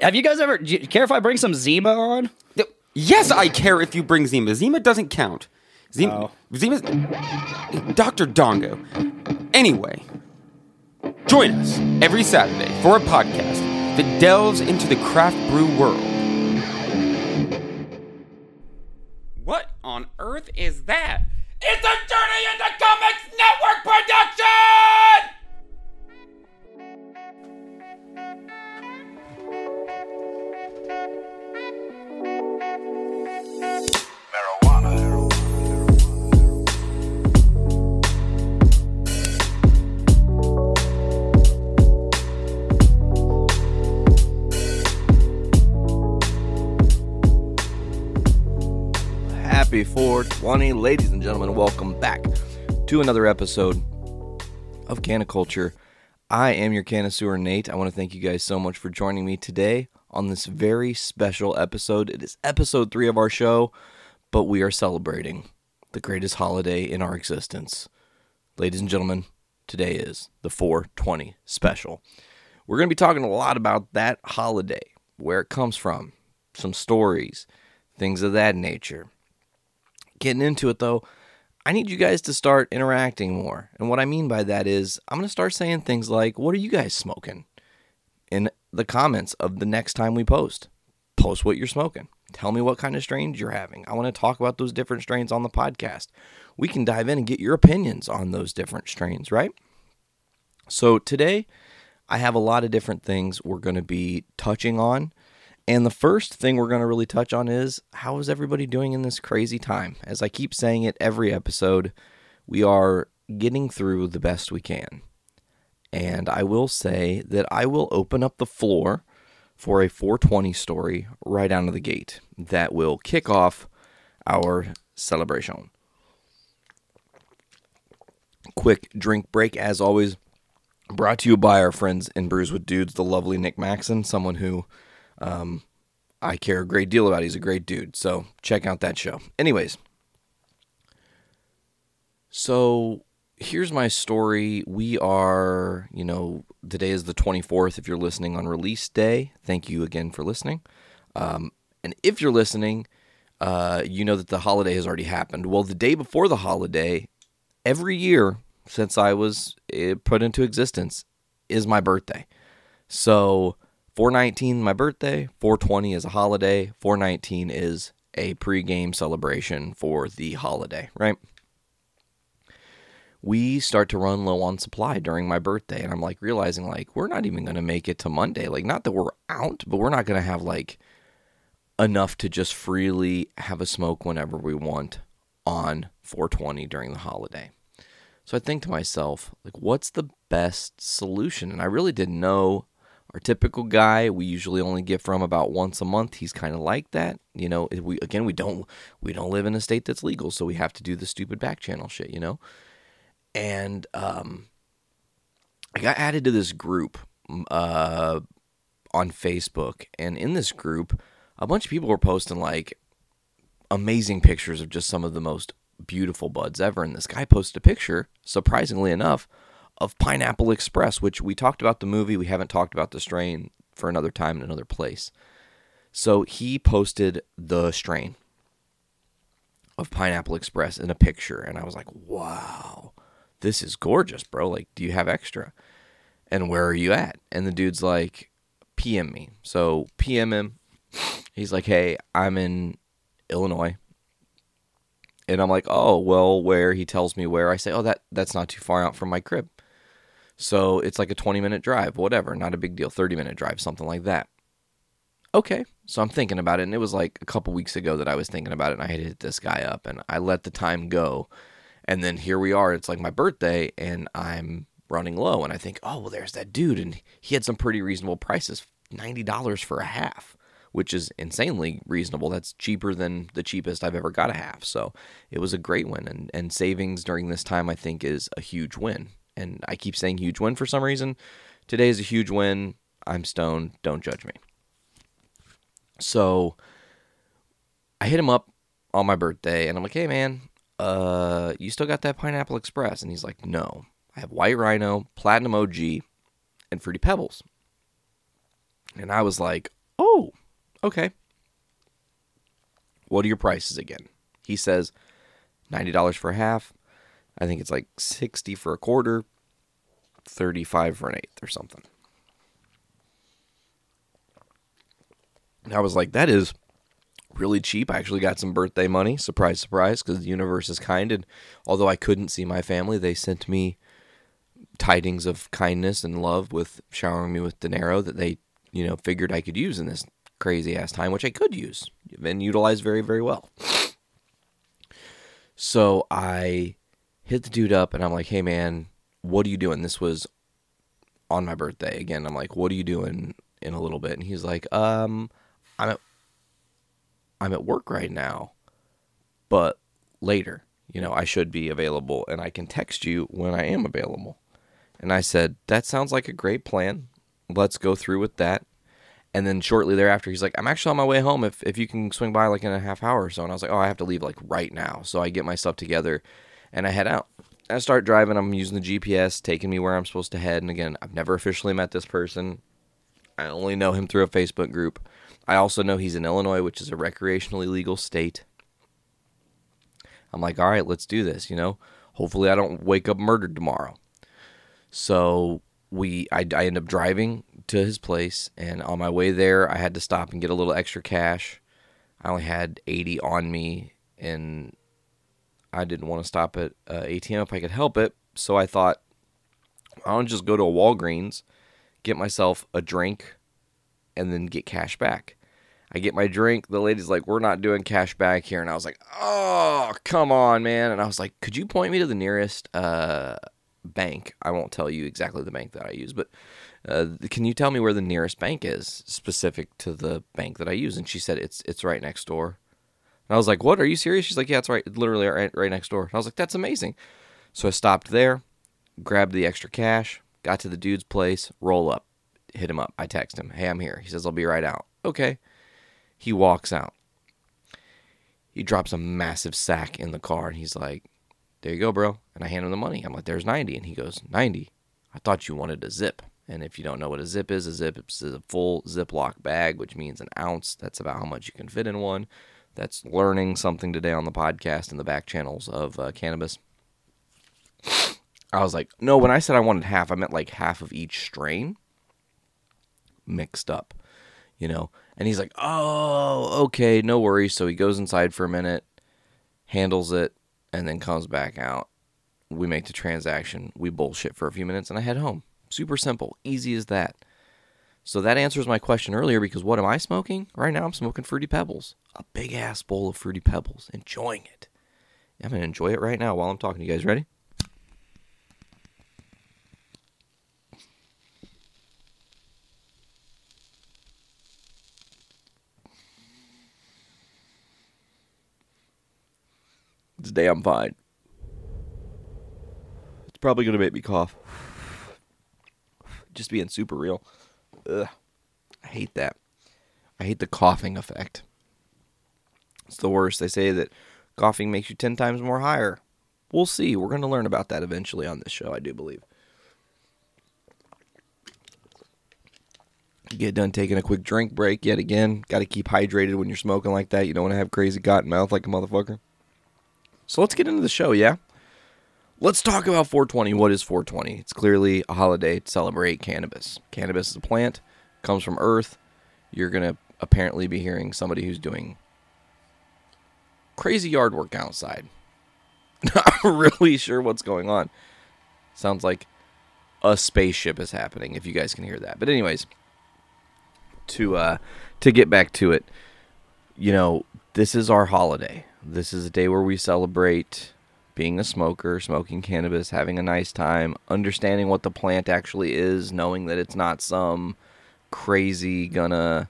have you guys ever... Do you care if I bring some Zima on? Yes, I care if you bring Zima. Zima doesn't count. Zima's Dr. Dongo. Anyway, join us every Saturday for a podcast that delves into the craft brew world. What on earth is that? It's a Journey into Comics Network production! Happy 420, ladies and gentlemen. Welcome back to another episode of CannaCulture. I am your connoisseur, Nate. I want to thank you guys so much for joining me today on this very special episode. It is episode 3 of our show, but we are celebrating the greatest holiday in our existence. Ladies and gentlemen, today is the 420 special. We're going to be talking a lot about that holiday, where it comes from, some stories, things of that nature. Getting into it, though, I need you guys to start interacting more. And what I mean by that is I'm going to start saying things like, what are you guys smoking? In the comments of the next time we post what you're smoking. Tell me what kind of strains you're having. I want to talk about those different strains on the podcast. We can dive in and get your opinions on those different strains, right? So today, I have a lot of different things we're going to be touching on. And the first thing we're going to really touch on is, how is everybody doing in this crazy time? As I keep saying it every episode, we are getting through the best we can. And I will say that I will open up the floor for a 420 story right out of the gate that will kick off our celebration. Quick drink break, as always, brought to you by our friends in Brews with Dudes, the lovely Nick Maxson, someone who... I care a great deal about. He's a great dude, so check out that show. Anyways, so here's my story. We are, today is the 24th. If you're listening on release day, thank you again for listening. And if you're listening, you know that the holiday has already happened. Well, the day before the holiday, every year since I was put into existence, is my birthday. So... 419, my birthday. 420 is a holiday. 419 is a pregame celebration for the holiday, right? We start to run low on supply during my birthday, and I'm realizing we're not even going to make it to Monday. Not that we're out, but we're not going to have enough to just freely have a smoke whenever we want on 420 during the holiday. So I think to myself, what's the best solution? And I really didn't know. Our typical guy, we usually only get from about once a month. He's kind of like that. We don't live in a state that's legal, so we have to do the stupid back channel shit, And I got added to this group on Facebook, and in this group, a bunch of people were posting amazing pictures of just some of the most beautiful buds ever. And this guy posted a picture, surprisingly enough, of Pineapple Express, which we talked about the movie. We haven't talked about the strain for another time in another place. So he posted the strain of Pineapple Express in a picture. And I was like, wow, this is gorgeous, bro. Do you have extra? And where are you at? And the dude's like, PM me. So PM him. He's like, hey, I'm in Illinois. And I'm like, oh, well, where? He tells me where. I say, oh, that's not too far out from my crib. So it's a 20-minute drive, whatever, not a big deal, 30-minute drive, something like that. Okay, so I'm thinking about it, and it was a couple weeks ago that I was thinking about it, and I had hit this guy up, and I let the time go, and then here we are. It's my birthday, and I'm running low, and I think, oh, well, there's that dude, and he had some pretty reasonable prices, $90 for a half. which is insanely reasonable. That's cheaper than the cheapest I've ever got a half. So it was a great win. And savings during this time, I think, is a huge win. And I keep saying huge win for some reason. Today is a huge win. I'm stoned. Don't judge me. So I hit him up on my birthday, and I'm like, hey, man, you still got that Pineapple Express? And he's like, no. I have White Rhino, Platinum OG, and Fruity Pebbles. And I was like, oh, okay. What are your prices again? He says $90 for a half. I think it's like $60 for a quarter, $35 for an eighth or something. And I was like, that is really cheap. I actually got some birthday money. Surprise, surprise, because the universe is kind. And although I couldn't see my family, they sent me tidings of kindness and love with showering me with dinero that they, you know, figured I could use in this crazy ass time, which I could use and utilize very, very well. So I hit the dude up and I'm like, hey man, what are you doing? This was on my birthday again. I'm like, what are you doing in a little bit? And he's like, I'm at work right now, but later, you know, I should be available and I can text you when I am available. And I said, that sounds like a great plan. Let's go through with that. And then shortly thereafter, he's like, I'm actually on my way home if you can swing by like in a half hour or so. And I was like, oh, I have to leave like right now. So I get my stuff together and I head out. I start driving. I'm using the GPS, taking me where I'm supposed to head. And again, I've never officially met this person. I only know him through a Facebook group. I also know he's in Illinois, which is a recreationally legal state. I'm like, all right, let's do this, you know. Hopefully I don't wake up murdered tomorrow. So I end up driving to his place, and on my way there, I had to stop and get a little extra cash. I only had $80 on me, and I didn't want to stop at ATM if I could help it, so I thought, I'll just go to a Walgreens, get myself a drink, and then get cash back. I get my drink. The lady's like, we're not doing cash back here. And I was like, oh, come on, man. And I was like, could you point me to the nearest bank? I won't tell you exactly the bank that I use, but can you tell me where the nearest bank is specific to the bank that I use? And she said, it's right next door. And I was like, what? Are you serious? She's like, yeah, it's right, literally right next door. And I was like, that's amazing. So I stopped there, grabbed the extra cash, got to the dude's place, roll up, hit him up. I text him, hey, I'm here. He says, I'll be right out. Okay. He walks out. He drops a massive sack in the car, and he's like, there you go, bro. And I hand him the money. I'm like, there's 90. And he goes, 90? I thought you wanted a zip. And if you don't know what a zip is a full Ziploc bag, which means an ounce. That's about how much you can fit in one. That's learning something today on the podcast and the back channels of cannabis. I was like, no, when I said I wanted half, I meant like half of each strain mixed up, you know. And he's like, oh, okay, no worries. So he goes inside for a minute, handles it, and then comes back out. We make the transaction. We bullshit for a few minutes, and I head home. Super simple. Easy as that. So that answers my question earlier, because what am I smoking? Right now I'm smoking Fruity Pebbles. A big-ass bowl of Fruity Pebbles. Enjoying it. I'm going to enjoy it right now while I'm talking to you guys. Ready? It's damn fine. It's probably going to make me cough. Just being super real. Ugh. I hate that. I hate the coughing effect. It's the worst. They say that coughing makes you 10 times more higher. We'll see. We're going to learn about that eventually on this show, I do believe. Get done taking a quick drink break yet again. Got to keep hydrated when you're smoking like that. You don't want to have crazy cotton mouth like a motherfucker. So let's get into the show, yeah? Let's talk about 420. What is 420? It's clearly a holiday to celebrate cannabis. Cannabis is a plant. Comes from Earth. You're going to apparently be hearing somebody who's doing crazy yard work outside. Not really sure what's going on. Sounds like a spaceship is happening, if you guys can hear that. But anyways, to get back to it, you know, this is our holiday. This is a day where we celebrate being a smoker, smoking cannabis, having a nice time, understanding what the plant actually is, knowing that it's not some crazy gonna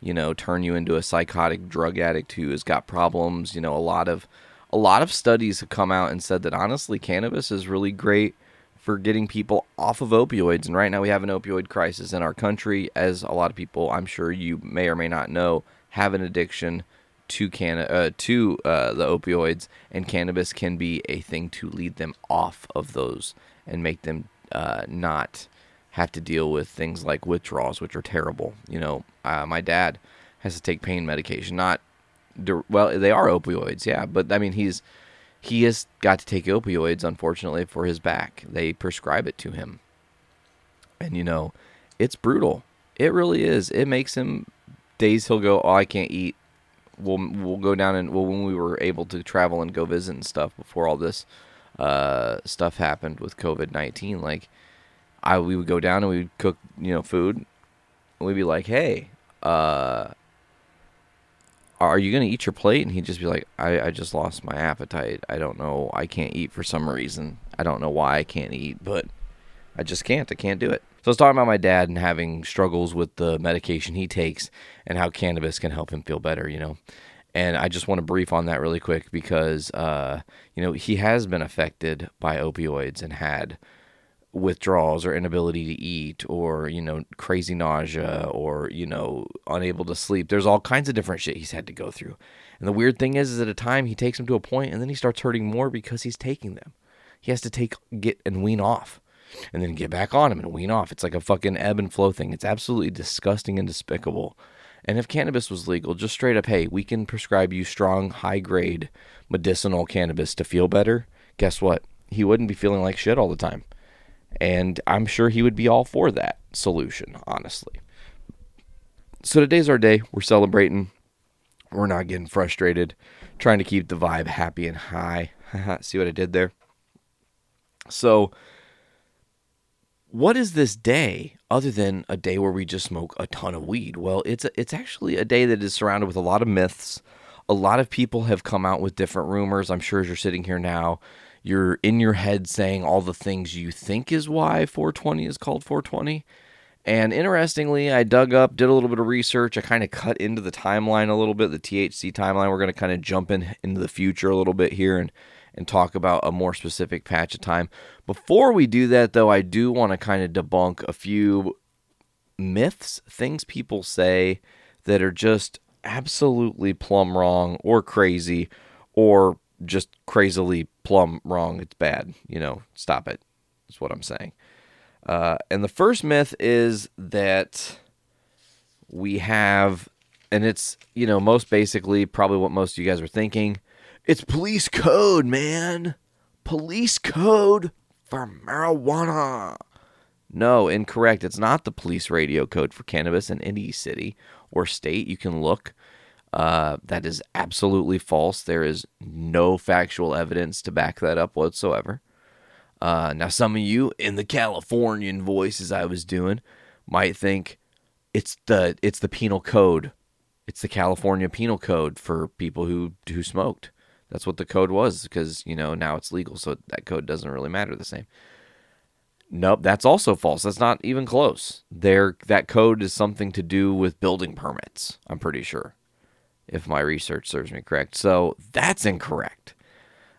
you know, turn you into a psychotic drug addict who has got problems. You know, a lot of studies have come out and said that honestly, cannabis is really great for getting people off of opioids. And right now we have an opioid crisis in our country, as a lot of people, I'm sure you may or may not know, have an addiction to the opioids, and cannabis can be a thing to lead them off of those and make them not have to deal with things like withdrawals, which are terrible. You know, my dad has to take pain medication. Well, they are opioids, yeah, but I mean, he has got to take opioids, unfortunately, for his back. They prescribe it to him, and you know, it's brutal. It really is. It makes him days he'll go, oh, I can't eat. We'll go down and when we were able to travel and go visit and stuff before all this stuff happened with COVID-19, like we would go down and we'd cook, you know, food, and we'd be like, hey, are you gonna eat your plate? And he'd just be like, I just lost my appetite. I don't know. I can't eat for some reason. I don't know why I can't eat, but I just can't. I can't do it. So I was talking about my dad and having struggles with the medication he takes and how cannabis can help him feel better, you know. And I just want to brief on that really quick because, you know, he has been affected by opioids and had withdrawals or inability to eat or, you know, crazy nausea or, you know, unable to sleep. There's all kinds of different shit he's had to go through. And the weird thing is at a time he takes them to a point and then he starts hurting more because he's taking them. He has to get and wean off. And then get back on them and wean off. It's like a fucking ebb and flow thing. It's absolutely disgusting and despicable. And if cannabis was legal, just straight up, hey, we can prescribe you strong, high-grade medicinal cannabis to feel better. Guess what? He wouldn't be feeling like shit all the time. And I'm sure he would be all for that solution, honestly. So today's our day. We're celebrating. We're not getting frustrated. Trying to keep the vibe happy and high. See what I did there? So what is this day other than a day where we just smoke a ton of weed? Well, it's actually a day that is surrounded with a lot of myths. A lot of people have come out with different rumors. I'm sure as you're sitting here now, you're in your head saying all the things you think is why 420 is called 420. And interestingly, I dug up, did a little bit of research. I kind of cut into the timeline a little bit, the THC timeline. We're going to kind of jump into the future a little bit here and talk about a more specific patch of time. Before we do that, though, I do want to kind of debunk a few myths, things people say that are just absolutely plumb wrong or crazy or just crazily plumb wrong. It's bad. You know, stop it. That's what I'm saying. And the first myth is that we have, and it's, you know, most basically probably what most of you guys are thinking, it's police code, man. Police code for marijuana. No, incorrect. It's not the police radio code for cannabis in any city or state. You can look. That is absolutely false. There is no factual evidence to back that up whatsoever. Now, some of you in the Californian voices I was doing might think it's the penal code. It's the California penal code for people who smoked. That's what the code was because, you know, now it's legal, so that code doesn't really matter the same. Nope, that's also false. That's not even close. That code is something to do with building permits, I'm pretty sure, if my research serves me correct. So that's incorrect.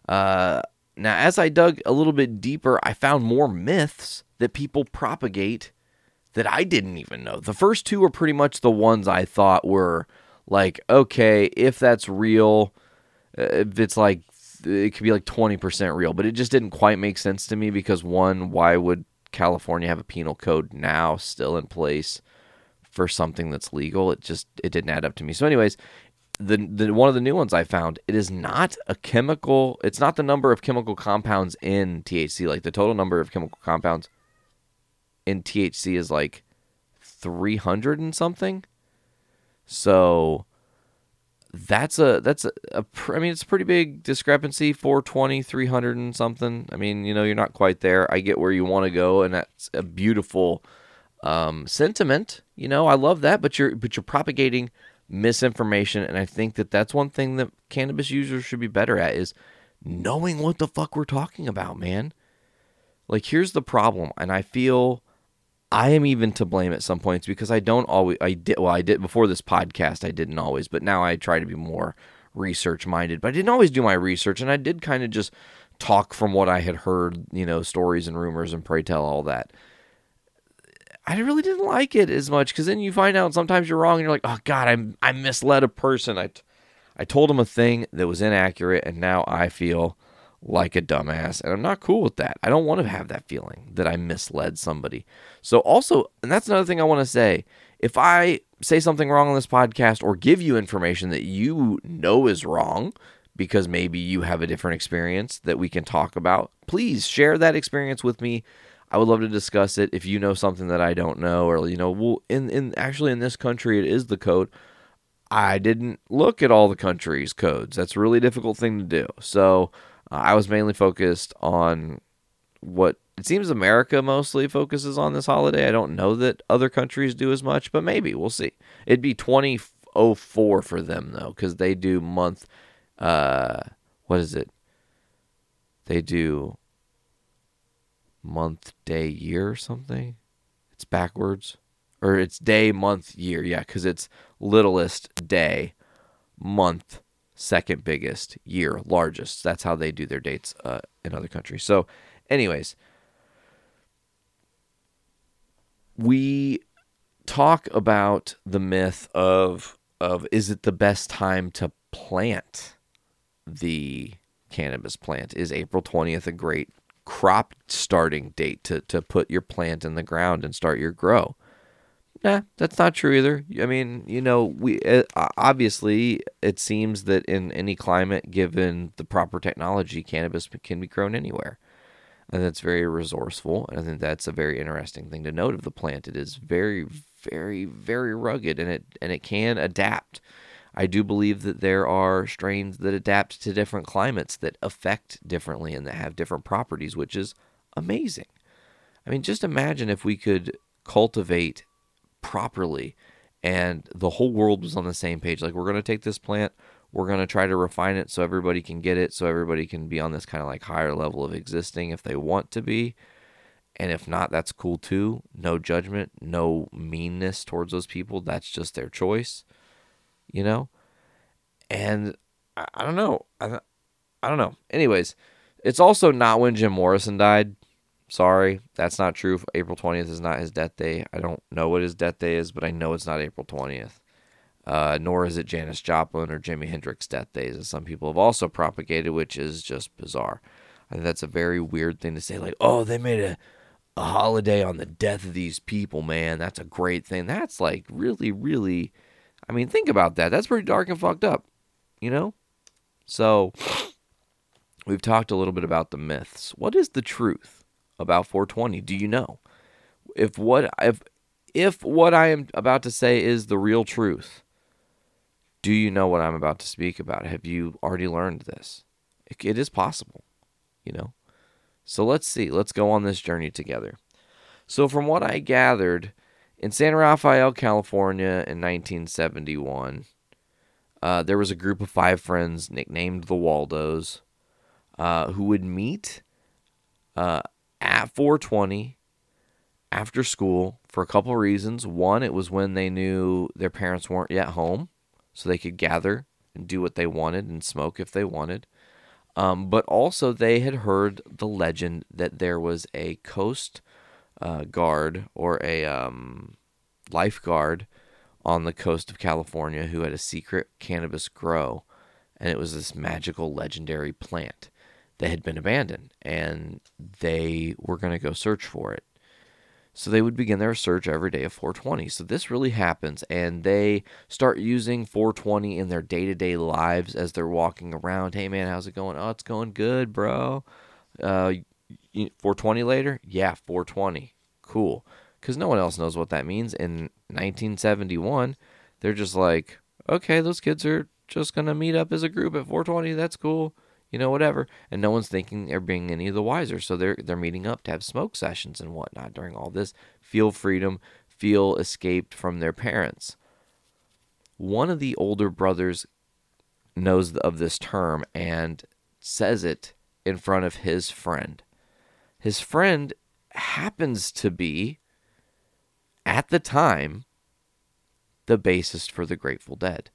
Now, as I dug a little bit deeper, I found more myths that people propagate that I didn't even know. The first two were pretty much the ones I thought were like, okay, if that's real, it's like, it could be like 20% real, but it just didn't quite make sense to me because one, why would California have a penal code now still in place for something that's legal? It didn't add up to me. So anyways, the one of the new ones I found, it is not a chemical, it's not the number of chemical compounds in THC, like the total number of chemical compounds in THC is like 300 and something. So I mean, it's a pretty big discrepancy, 420, 300 and something. I mean, you know, you're not quite there. I get where you want to go, and that's a beautiful sentiment. You know, I love that, but you're propagating misinformation, and I think that that's one thing that cannabis users should be better at is knowing what the fuck we're talking about, man. Like, here's the problem, and I feel I am even to blame at some points because I don't always, I did before this podcast, I didn't always, but now I try to be more research minded, but I didn't always do my research, and I did kind of just talk from what I had heard, you know, stories and rumors and pray tell, all that. I really didn't like it as much because then you find out sometimes you're wrong and you're like, oh God, I misled a person. I told him a thing that was inaccurate, and now I feel like a dumbass, and I'm not cool with that. I don't want to have that feeling that I misled somebody. So also, and that's another thing I want to say, if I say something wrong on this podcast or give you information that you know is wrong because maybe you have a different experience that we can talk about, please share that experience with me. I would love to discuss it. If you know something that I don't know, or, you know, well, actually in this country, it is the code. I didn't look at all the country's codes. That's a really difficult thing to do. So I was mainly focused on what it seems America mostly focuses on this holiday. I don't know that other countries do as much, but maybe we'll see. It'd be 2004 for them though, because they do month. What is it? They do month, day, year, or something. It's backwards. Or it's day, month, year. Yeah, because it's littlest day, month, second biggest, year, largest. That's how they do their dates in other countries. So anyways, we talk about the myth of is it the best time to plant the cannabis plant? Is April 20th a great crop starting date to put your plant in the ground and start your grow? Nah, that's not true either. I mean, you know, obviously it seems that in any climate, given the proper technology, cannabis can be grown anywhere. And that's very resourceful. And I think that's a very interesting thing to note of the plant. It is very, very, very rugged, and it can adapt. I do believe that there are strains that adapt to different climates that affect differently and that have different properties, which is amazing. I mean, just imagine if we could cultivate properly and the whole world was on the same page. Like, we're going to take this plant, we're going to try to refine it so everybody can get it, so everybody can be on this kind of like higher level of existing if they want to be. And if not, that's cool too. No judgment, no meanness towards those people. That's just their choice, you know? And I don't know. I don't know. Anyways, it's also not when Jim Morrison died. Sorry, that's not true. April 20th is not his death day. I don't know what his death day is, but I know it's not April 20th. Nor is it Janis Joplin or Jimi Hendrix's death days, as some people have also propagated, which is just bizarre. I think that's a very weird thing to say, like, oh, they made a holiday on the death of these people, man. That's a great thing. That's like really, really, I mean, think about that. That's pretty dark and fucked up, you know? So we've talked a little bit about the myths. What is the truth about 420? Do you know if what I am about to say is the real truth? Do you know what I'm about to speak about? Have you already learned this? It is possible, you know. So let's see. Let's go on this journey together. So from what I gathered, in San Rafael, California, in 1971, there was a group of 5 friends nicknamed the Waldos, who would meet at 420 after school for a couple reasons. One, it was when they knew their parents weren't yet home, so they could gather and do what they wanted and smoke if they wanted. But also they had heard the legend that there was a coast guard or a lifeguard on the coast of California who had a secret cannabis grow, and it was this magical legendary plant that had been abandoned, and they were going to go search for it. So they would begin their search every day at 420. So this really happens, and they start using 420 in their day-to-day lives as they're walking around. Hey, man, how's it going? Oh, it's going good, bro. 420 later? Yeah, 420. Cool. Because no one else knows what that means. In 1971, they're just like, okay, those kids are just going to meet up as a group at 420. That's cool. You know, whatever. And no one's thinking they're being any the wiser. So they're meeting up to have smoke sessions and whatnot during all this. Feel freedom, feel escaped from their parents. One of the older brothers knows of this term and says it in front of his friend. His friend happens to be at the time, the bassist for the Grateful Dead.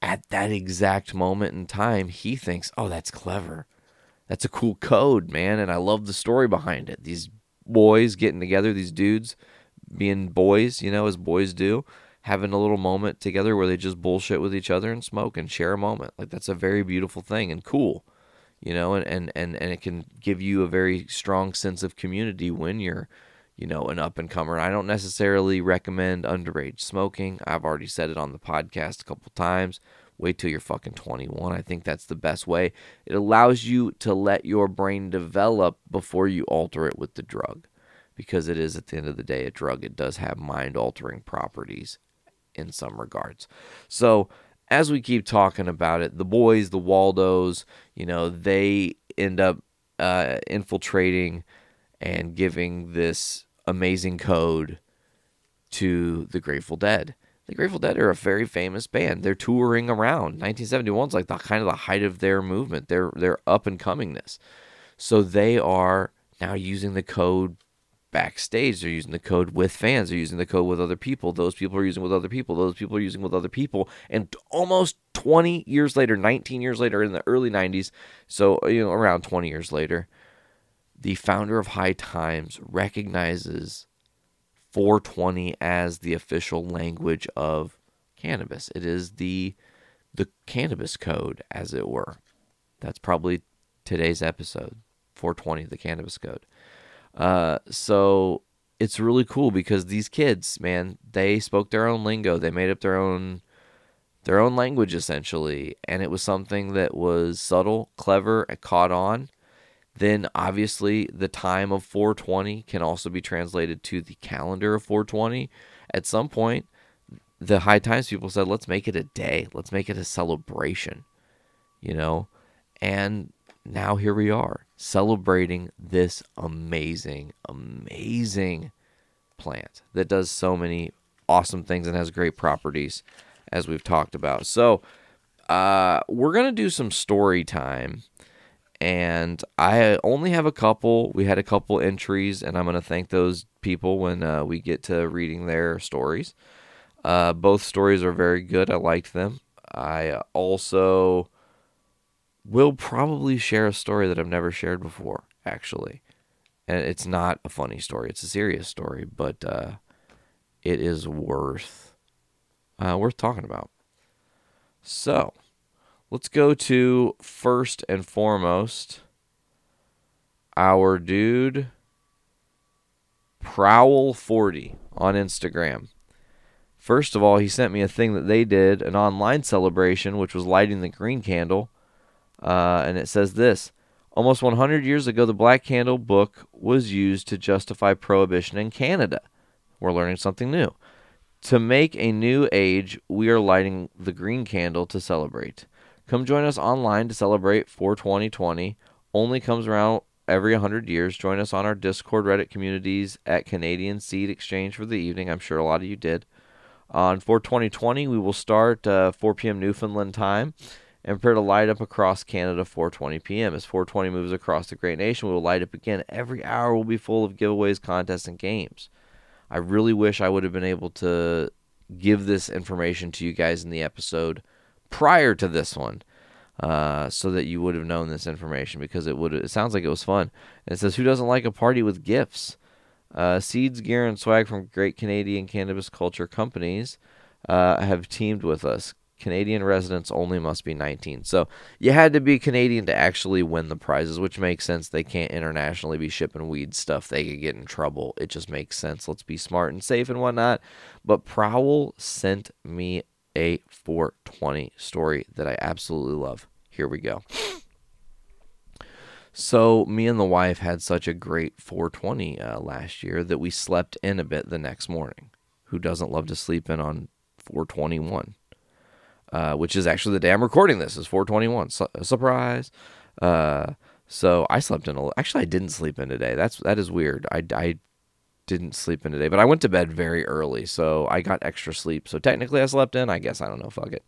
At that exact moment in time, he thinks, oh, that's clever. That's a cool code, man, and I love the story behind it. These boys getting together, these dudes being boys, you know, as boys do, having a little moment together where they just bullshit with each other and smoke and share a moment. Like, that's a very beautiful thing and cool, you know, and it can give you a very strong sense of community when you're, you know, an up-and-comer. I don't necessarily recommend underage smoking. I've already said it on the podcast a couple times. Wait till you're fucking 21. I think that's the best way. It allows you to let your brain develop before you alter it with the drug, because it is, at the end of the day, a drug. It does have mind-altering properties in some regards. So as we keep talking about it, the boys, the Waldos, you know, they end up infiltrating and giving this amazing code to the Grateful Dead. The Grateful Dead are a very famous band. They're touring around. 1971's like the kind of the height of their movement, their up and comingness. So they are now using the code backstage. They're using the code with fans. They're using the code with other people. Those people are using with other people. Those people are using with other people. And almost 20 years later, 19 years later, in the early 90s, so you know, around 20 years later, the founder of High Times recognizes 420 as the official language of cannabis. It is the cannabis code, as it were. That's probably today's episode, 420, the cannabis code. So it's really cool because these kids, man, they spoke their own lingo. They made up their own language, essentially. And it was something that was subtle, clever, and caught on. Then, obviously, the time of 420 can also be translated to the calendar of 420. At some point, the High Times people said, let's make it a day. Let's make it a celebration, you know? And now here we are, celebrating this amazing, amazing plant that does so many awesome things and has great properties, as we've talked about. So, we're going to do some story time. And I only have a couple. We had a couple entries, and I'm going to thank those people when we get to reading their stories. Both stories are very good. I liked them. I also will probably share a story that I've never shared before, actually. And it's not a funny story. It's a serious story, but it is worth talking about. So let's go to, first and foremost, our dude, Prowl40 on Instagram. First of all, he sent me a thing that they did, an online celebration, which was lighting the green candle. And it says this: almost 100 years ago, the Black Candle book was used to justify prohibition in Canada. We're learning something new. To make a new age, we are lighting the green candle to celebrate. Come join us online to celebrate 42020. Only comes around every 100 years. Join us on our Discord, Reddit communities at Canadian Seed Exchange for the evening. I'm sure a lot of you did. On 42020, we will start 4 p.m. Newfoundland time and prepare to light up across Canada 4:20 p.m. As 420 moves across the great nation, we will light up again. Every hour will be full of giveaways, contests, and games. I really wish I would have been able to give this information to you guys in the episode prior to this one, so that you would have known this information, because it sounds like it was fun. And it says, who doesn't like a party with gifts? Seeds, gear, and swag from great Canadian cannabis culture companies have teamed with us. Canadian residents only must be 19. So you had to be Canadian to actually win the prizes, which makes sense. They can't internationally be shipping weed stuff. They could get in trouble. It just makes sense. Let's be smart and safe and whatnot. But Prowl sent me a 420 story that I absolutely love. Here we go. So me and the wife had such a great 420 last year that we slept in a bit the next morning. Who doesn't love to sleep in on 421? Which is actually the day I'm recording this. It's 421. Surprise. So I slept in I didn't sleep in today. That is weird. I didn't sleep in today, but I went to bed very early, so I got extra sleep. So technically I slept in, I guess. I don't know. Fuck it.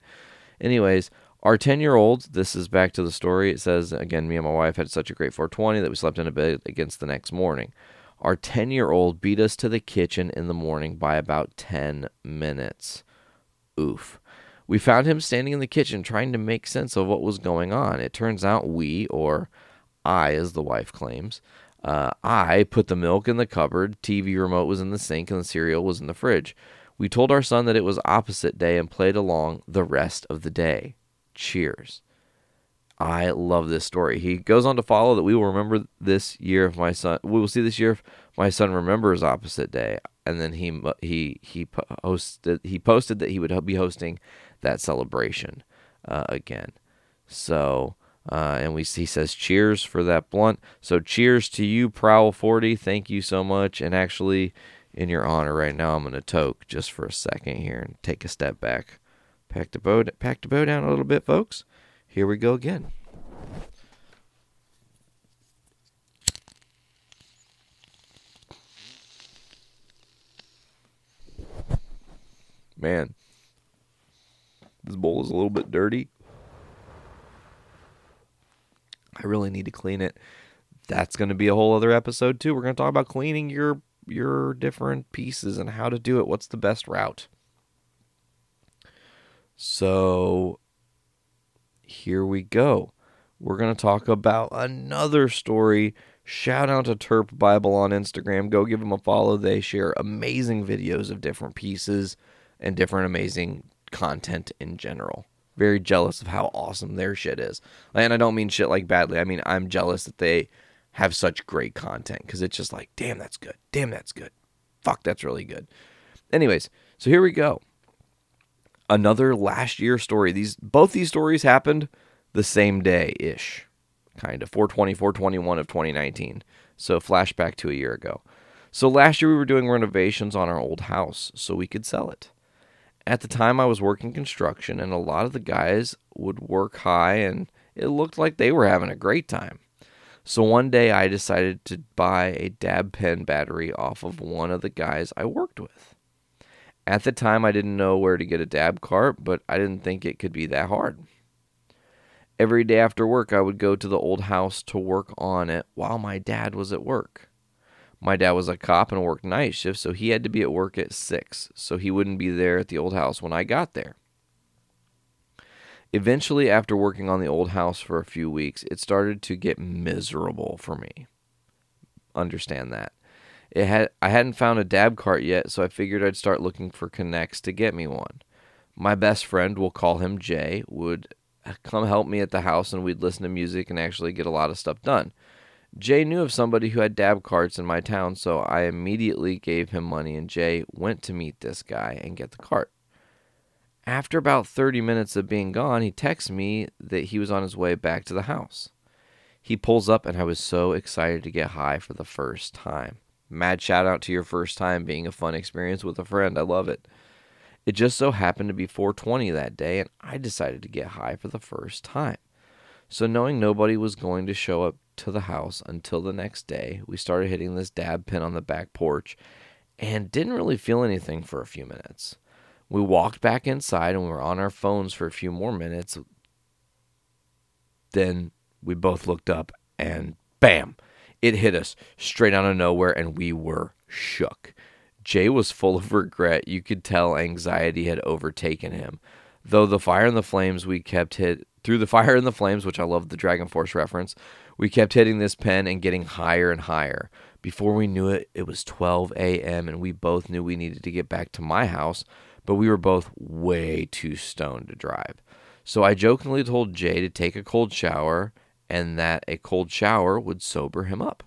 Anyways, our 10-year-old, this is back to the story. It says, again, me and my wife had such a great 420 that we slept in a bit against the next morning. Our 10-year-old beat us to the kitchen in the morning by about 10 minutes. Oof. We found him standing in the kitchen trying to make sense of what was going on. It turns out we, or I as the wife claims, I put the milk in the cupboard, TV remote was in the sink, and the cereal was in the fridge. We told our son that it was opposite day and played along the rest of the day. Cheers. I love this story. He goes on to follow that we will remember this year if my son, we will see this year if my son remembers opposite day. And then he posted that he would be hosting that celebration again. So, and he says, cheers for that blunt. So cheers to you, Prowl40. Thank you so much. And actually, in your honor right now, I'm going to toke just for a second here and take a step back. Pack the bow down a little bit, folks. Here we go again. Man, this bowl is a little bit dirty. I really need to clean it. That's going to be a whole other episode, too. We're going to talk about cleaning your different pieces and how to do it. What's the best route? So, here we go. We're going to talk about another story. Shout out to Terp Bible on Instagram. Go give them a follow. They share amazing videos of different pieces and different amazing content in general. Very jealous of how awesome their shit is. And I don't mean shit like badly. I mean, I'm jealous that they have such great content because it's just like, damn, that's good. Damn, that's good. Fuck, that's really good. Anyways, so here we go. Another last year story. Both these stories happened the same day-ish, kind of 4/20, 4/21 of 2019. So flashback to a year ago. So last year we were doing renovations on our old house so we could sell it. At the time I was working construction and a lot of the guys would work high and it looked like they were having a great time. So one day I decided to buy a dab pen battery off of one of the guys I worked with. At the time, I didn't know where to get a dab cart, but I didn't think it could be that hard. Every day after work, I would go to the old house to work on it while my dad was at work. My dad was a cop and worked night shift, so he had to be at work at 6, so he wouldn't be there at the old house when I got there. Eventually, after working on the old house for a few weeks, it started to get miserable for me. Understand that. I hadn't found a dab cart yet, so I figured I'd start looking for connects to get me one. My best friend, we'll call him Jay, would come help me at the house and we'd listen to music and actually get a lot of stuff done. Jay knew of somebody who had dab carts in my town, so I immediately gave him money and Jay went to meet this guy and get the cart. After about 30 minutes of being gone, he texts me that he was on his way back to the house. He pulls up and I was so excited to get high for the first time. Mad shout out to your first time being a fun experience with a friend. I love it. It just so happened to be 420 that day, and I decided to get high for the first time. So knowing nobody was going to show up to the house until the next day, we started hitting this dab pen on the back porch and didn't really feel anything for a few minutes. We walked back inside, and we were on our phones for a few more minutes. Then we both looked up, and bam! It hit us straight out of nowhere, and we were shook. Jay was full of regret. You could tell anxiety had overtaken him. Though the fire and the flames we kept hit through the fire and the flames, which I love the Dragon Force reference, we kept hitting this pen and getting higher and higher. Before we knew it, it was 12 a.m., and we both knew we needed to get back to my house, but we were both way too stoned to drive. So I jokingly told Jay to take a cold shower, and that a cold shower would sober him up.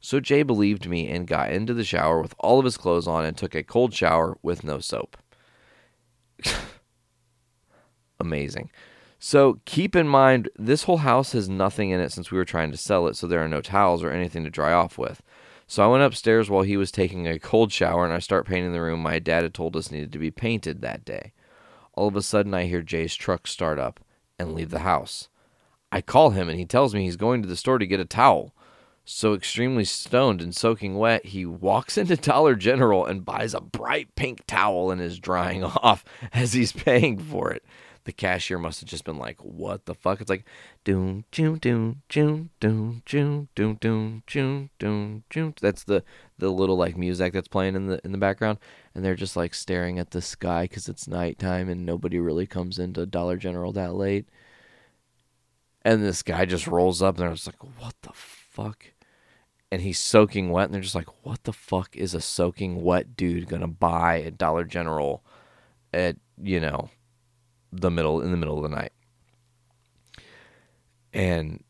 So Jay believed me and got into the shower with all of his clothes on and took a cold shower with no soap. Amazing. So keep in mind, this whole house has nothing in it since we were trying to sell it, so there are no towels or anything to dry off with. So I went upstairs while he was taking a cold shower, and I start painting the room my dad had told us needed to be painted that day. All of a sudden, I hear Jay's truck start up and leave the house. I call him and he tells me he's going to the store to get a towel. So extremely stoned and soaking wet, he walks into Dollar General and buys a bright pink towel and is drying off as he's paying for it. the cashier must have just been like, what the fuck? It's like, doom, doom, doom, doom, doom, doom, doom, doom, doom, doom, doom. That's the little like music that's playing in the background. And they're just like staring at the sky because it's nighttime and nobody really comes into Dollar General that late. And this guy just rolls up and they're just like, what the fuck? And he's soaking wet. And they're just like, what the fuck is a soaking wet dude going to buy at Dollar General at, you know, in the middle of the night? And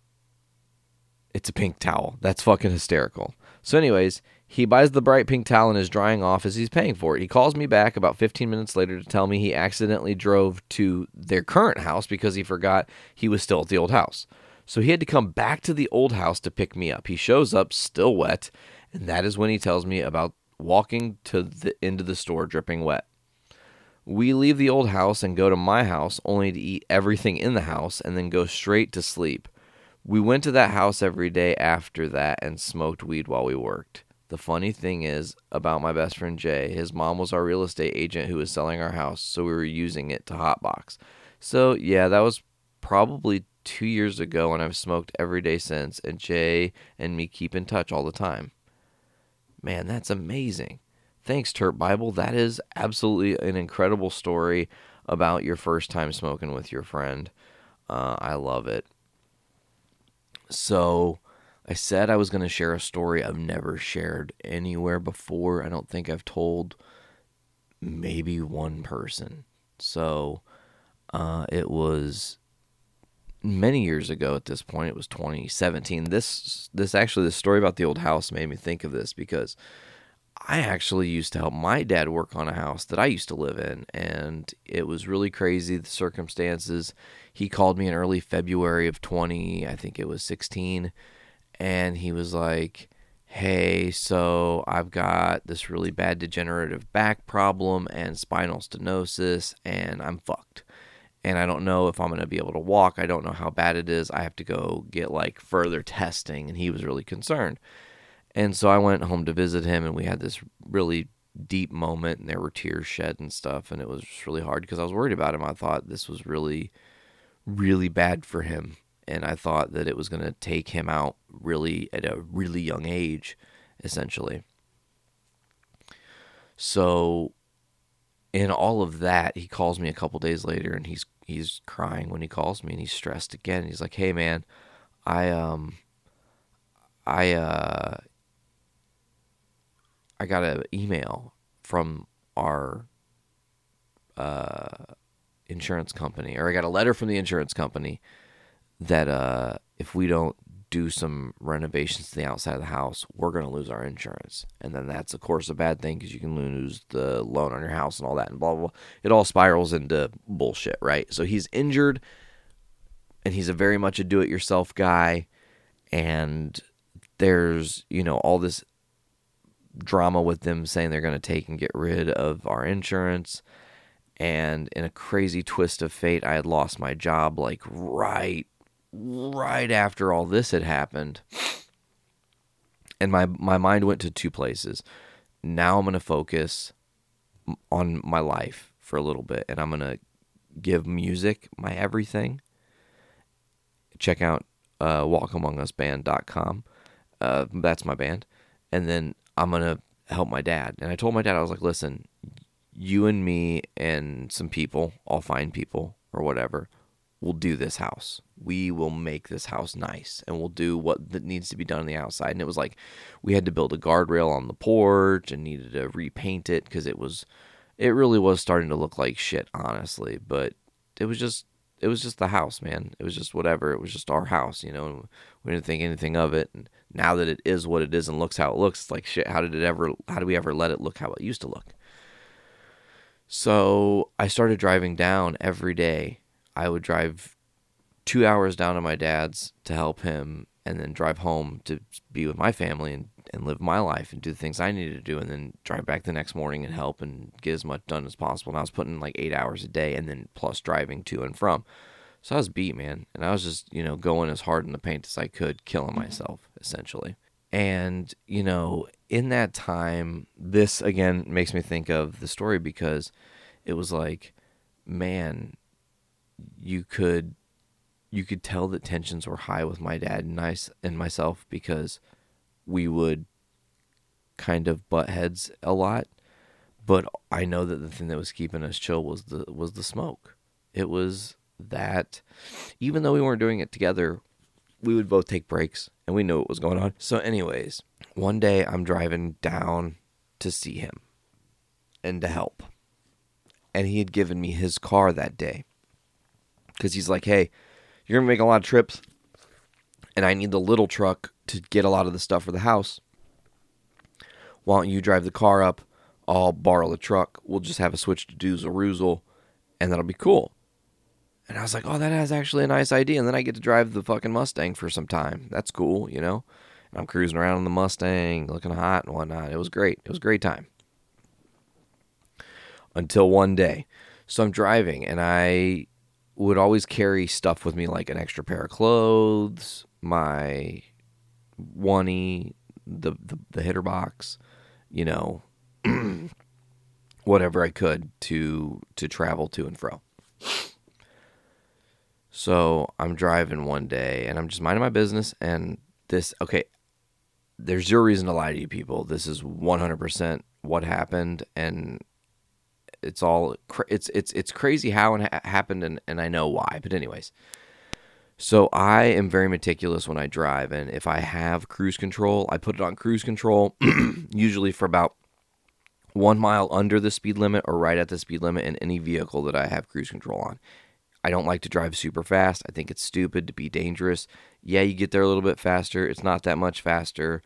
it's a pink towel. That's fucking hysterical. So anyways, he buys the bright pink towel and is drying off as he's paying for it. He calls me back about 15 minutes later to tell me he accidentally drove to their current house because he forgot he was still at the old house. So he had to come back to the old house to pick me up. He shows up still wet, and that is when he tells me about walking to the end of the store dripping wet. We leave the old house and go to my house, only to eat everything in the house and then go straight to sleep. We went to that house every day after that and smoked weed while we worked. The funny thing is about my best friend Jay, his mom was our real estate agent who was selling our house, so we were using it to hotbox. So yeah, that was probably 2 years ago, and I've smoked every day since, and Jay and me keep in touch all the time. Man, that's amazing. Thanks, Terp Bible. That is absolutely an incredible story about your first time smoking with your friend. I love it. So I said I was going to share a story I've never shared anywhere before. I don't think I've told maybe one person. So it was many years ago at this point. It was 2017. This story about the old house made me think of this because I actually used to help my dad work on a house that I used to live in, and it was really crazy, the circumstances. He called me in early February of 16, and he was like, hey, so I've got this really bad degenerative back problem and spinal stenosis, and I'm fucked. And I don't know if I'm going to be able to walk. I don't know how bad it is. I have to go get like further testing, and he was really concerned. And so I went home to visit him, and we had this really deep moment, and there were tears shed and stuff, and it was just really hard because I was worried about him. I thought this was really, really bad for him, and I thought that it was going to take him out really at a really young age, essentially. So in all of that, he calls me a couple days later, and he's crying when he calls me, and he's stressed again. He's like, hey, man, I got an email from our insurance company, or I got a letter from the insurance company that if we don't do some renovations to the outside of the house, we're going to lose our insurance. And then that's, of course, a bad thing because you can lose the loan on your house and all that and blah, blah, blah. It all spirals into bullshit, right? So he's injured, and he's a very much a do-it-yourself guy, and there's, you know, all this drama with them saying they're going to take and get rid of our insurance. And in a crazy twist of fate, I had lost my job like right after all this had happened. And my mind went to two places. Now I'm going to focus on my life for a little bit, and I'm going to give music my everything. Check out walkamongusband.com. That's my band. And then I'm going to help my dad. And I told my dad, I was like, listen, you and me and some people, I'll find people or whatever, we'll do this house. We will make this house nice, and we'll do what that needs to be done on the outside. And it was like we had to build a guardrail on the porch and needed to repaint it because it really was starting to look like shit, honestly. But it was just the house, man. It was just whatever. It was just our house, you know, and we didn't think anything of it. And now that it is what it is and looks how it looks, it's like, shit, how do we ever let it look how it used to look? So I started driving down every day. I would drive 2 hours down to my dad's to help him, and then drive home to be with my family and live my life and do the things I needed to do, and then drive back the next morning and help and get as much done as possible. And I was putting like 8 hours a day, and then plus driving to and from. So I was beat, man. And I was just, you know, going as hard in the paint as I could, killing myself, essentially. And, you know, in that time, this, again, makes me think of the story because it was like, man, you could tell that tensions were high with my dad and myself because we would kind of butt heads a lot. But I know that the thing that was keeping us chill was the smoke. It was that, even though we weren't doing it together, we would both take breaks and we knew what was going on. So anyways, one day I'm driving down to see him and to help. And he had given me his car that day because he's like, hey, you're going to make a lot of trips and I need the little truck to get a lot of the stuff for the house. Why don't you drive the car up? I'll borrow the truck. We'll just have a switch to doozle-roozle, and that'll be cool. And I was like, oh, that is actually a nice idea. And then I get to drive the fucking Mustang for some time. That's cool, you know? And I'm cruising around in the Mustang, looking hot and whatnot. It was great. It was a great time. Until one day. So I'm driving, and I would always carry stuff with me, like an extra pair of clothes, my oneie, the hitter box, you know, whatever I could to travel to and fro. So I'm driving one day and I'm just minding my business and there's zero reason to lie to you people. This is 100% what happened, and it's all it's crazy how it happened and I know why, but anyways. So I am very meticulous when I drive, and if I have cruise control, I put it on cruise control usually for about 1 mile under the speed limit or right at the speed limit in any vehicle that I have cruise control on. I don't like to drive super fast. I think it's stupid to be dangerous. Yeah, you get there a little bit faster. It's not that much faster.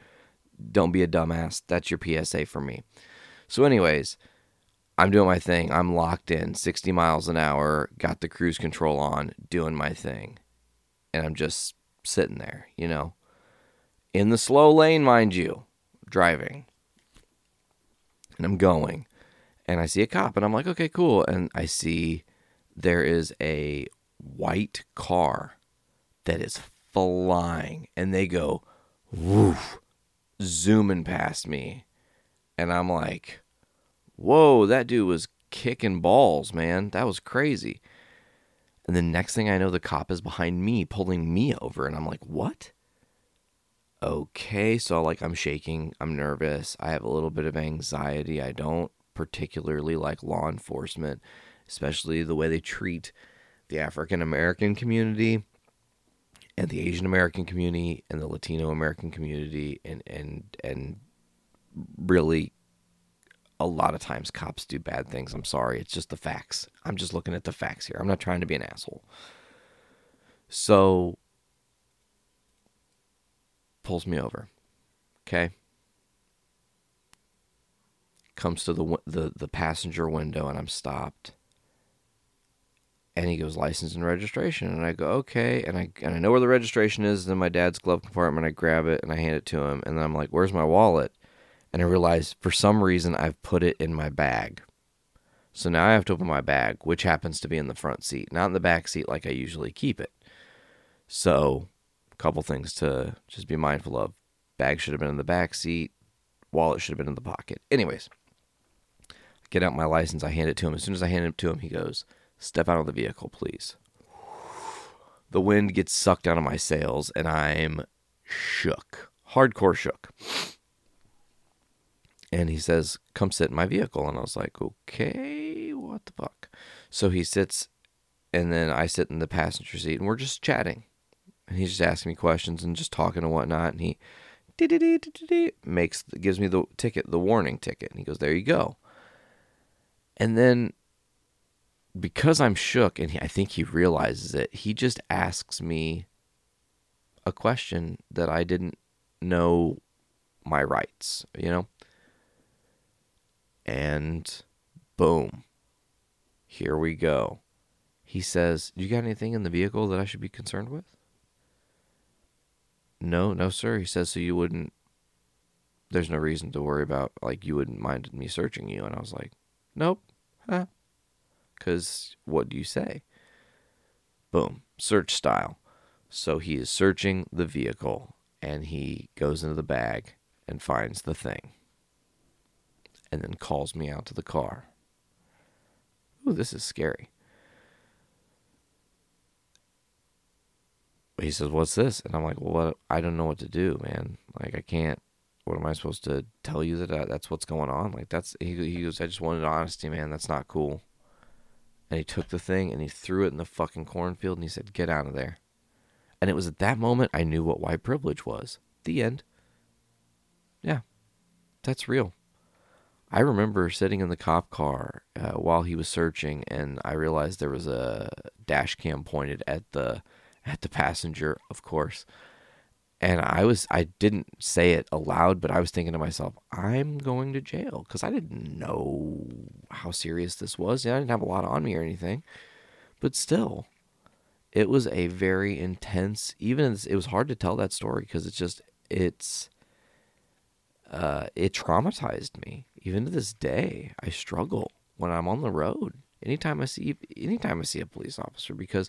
Don't be a dumbass. That's your PSA for me. So anyways, I'm doing my thing. I'm locked in, 60 miles an hour, got the cruise control on, doing my thing. And I'm just sitting there, you know, in the slow lane, mind you, driving. And I'm going, and I see a cop, and I'm like, okay, cool. And I see there is a white car that is flying, and they go, woof, zooming past me. And I'm like, whoa, that dude was kicking balls, man. That was crazy. And the next thing I know, the cop is behind me, pulling me over, and I'm like, what? Okay, so like I'm shaking, I'm nervous, I have a little bit of anxiety. I don't particularly like law enforcement, especially the way they treat the African American community and the Asian American community and the Latino American community, and really a lot of times cops do bad things. I'm sorry, it's just the facts. I'm just looking at the facts here. I'm not trying to be an asshole. So pulls me over, okay? Comes to the passenger window, and I'm stopped. And he goes, license and registration. And I go, okay. And I know where the registration is. Then my dad's glove compartment, I grab it, and I hand it to him. And then I'm like, where's my wallet? And I realize, for some reason, I've put it in my bag. So now I have to open my bag, which happens to be in the front seat, not in the back seat like I usually keep it. So couple things to just be mindful of. Bag should have been in the back seat. Wallet should have been in the pocket. Anyways, I get out my license. I hand it to him. As soon as I hand it to him, he goes, step out of the vehicle, please. The wind gets sucked out of my sails, and I'm shook. Hardcore shook. And he says, come sit in my vehicle. And I was like, okay, what the fuck? So he sits, and then I sit in the passenger seat, and we're just chatting. And he's just asking me questions and just talking and whatnot. And he gives me the ticket, the warning ticket. And he goes, there you go. And then because I'm shook, and I think he realizes it, he just asks me a question that I didn't know my rights, you know? And boom, here we go. He says, you got anything in the vehicle that I should be concerned with? No, sir. He says, so you wouldn't, there's no reason to worry about, like, you wouldn't mind me searching you. And I was like, nope. Huh? 'Cause what do you say? Boom. Search style. So he is searching the vehicle, and he goes into the bag and finds the thing, and then calls me out to the car. Ooh, this is scary. he says, what's this? And I'm like, well, what? I don't know what to do, man. Like, I can't. What am I supposed to tell you that that's what's going on? Like, that's, he goes, I just wanted honesty, man. That's not cool. And he took the thing and he threw it in the fucking cornfield and he said, get out of there. And it was at that moment I knew what white privilege was. The end. Yeah, that's real. I remember sitting in the cop car while he was searching, and I realized there was a dash cam pointed at the passenger, of course. And I didn't say it aloud, but I was thinking to myself, I'm going to jail, because I didn't know how serious this was. And I didn't have a lot on me or anything, but still, it was a very intense. Even it was hard to tell that story because it traumatized me. Even to this day, I struggle when I'm on the road. Anytime I see a police officer, because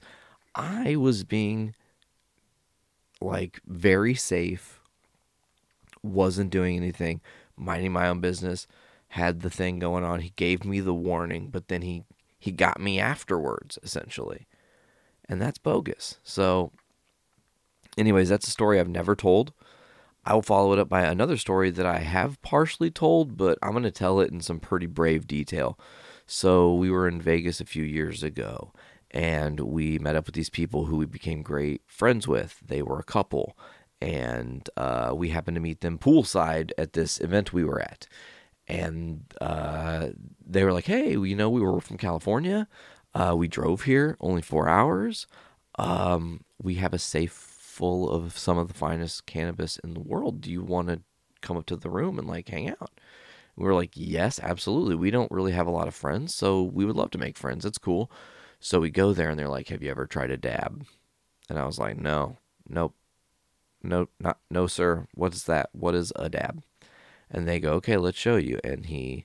I was being like very safe, wasn't doing anything, minding my own business, had the thing going on. He gave me the warning, but then he got me afterwards, essentially. And that's bogus. So anyways, that's a story I've never told. I will follow it up by another story that I have partially told, but I'm going to tell it in some pretty brave detail. So we were in Vegas a few years ago, and we met up with these people who we became great friends with. They were a couple, and we happened to meet them poolside at this event we were at. And they were like, hey, you know, we were from California. We drove here only 4 hours. We have a safe full of some of the finest cannabis in the world. Do you want to come up to the room and like hang out? We were like, yes, absolutely. We don't really have a lot of friends, so we would love to make friends. It's cool. So we go there and they're like, have you ever tried a dab? And I was like, no, sir. What is that? What is a dab? And they go, okay, let's show you. And he,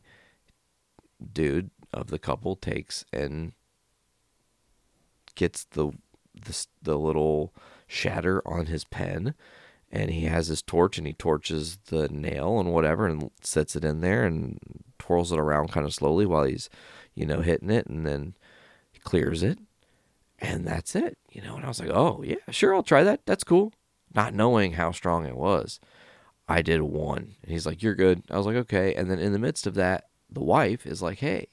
dude of the couple, takes and gets the little shatter on his pen, and he has his torch and he torches the nail and whatever and sets it in there and twirls it around kind of slowly while he's, you know, hitting it, and then he clears it, and that's it, you know. And I was like, oh yeah, sure, I'll try that, that's cool, not knowing how strong it was. I did one, and he's like, you're good. I was like, okay. And then in the midst of that, the wife is like, hey,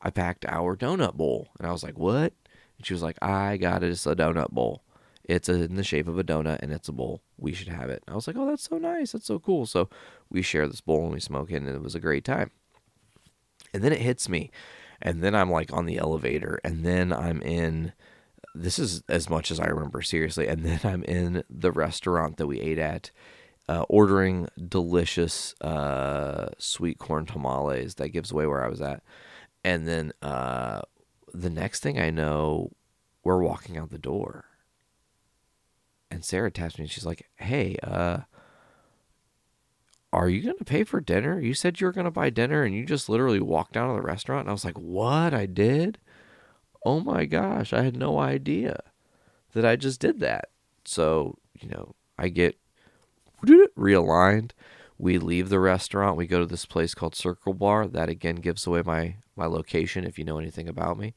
I packed our donut bowl. And I was like, what? And she was like, I got us a donut bowl. It's in the shape of a donut, and it's a bowl. We should have it. I was like, oh, that's so nice. That's so cool. So we share this bowl, and we smoke it, and it was a great time. And then it hits me, and then I'm, like, on the elevator, and then I'm in – this is as much as I remember, seriously. And then I'm in the restaurant that we ate at, ordering delicious sweet corn tamales. That gives away where I was at. And then the next thing I know, we're walking out the door. And Sarah taps me and she's like, hey, are you going to pay for dinner? You said you were going to buy dinner and you just literally walked out of the restaurant. And I was like, what? I did? Oh my gosh. I had no idea that I just did that. So, you know, I get realigned. We leave the restaurant. We go to this place called Circle Bar. That again gives away my location if you know anything about me.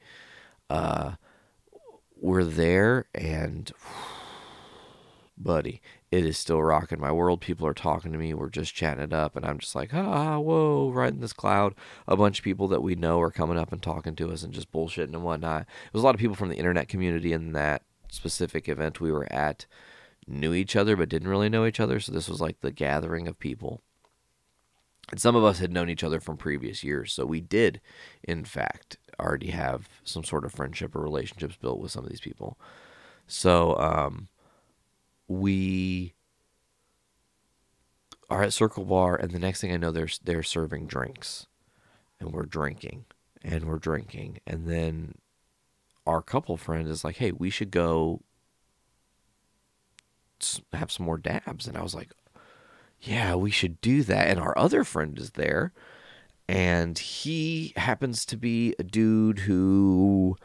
We're there and... buddy, it is still rocking my world. People are talking to me. We're just chatting it up. And I'm just like, ah, whoa, right in this cloud. A bunch of people that we know are coming up and talking to us and just bullshitting and whatnot. It was a lot of people from the internet community in that specific event we were at knew each other but didn't really know each other. So this was like the gathering of people. And some of us had known each other from previous years. So we did, in fact, already have some sort of friendship or relationships built with some of these people. So, we are at Circle Bar, and the next thing I know, they're serving drinks, and we're drinking, and then our couple friend is like, hey, we should go have some more dabs. And I was like, yeah, we should do that. And our other friend is there, and he happens to be a dude who...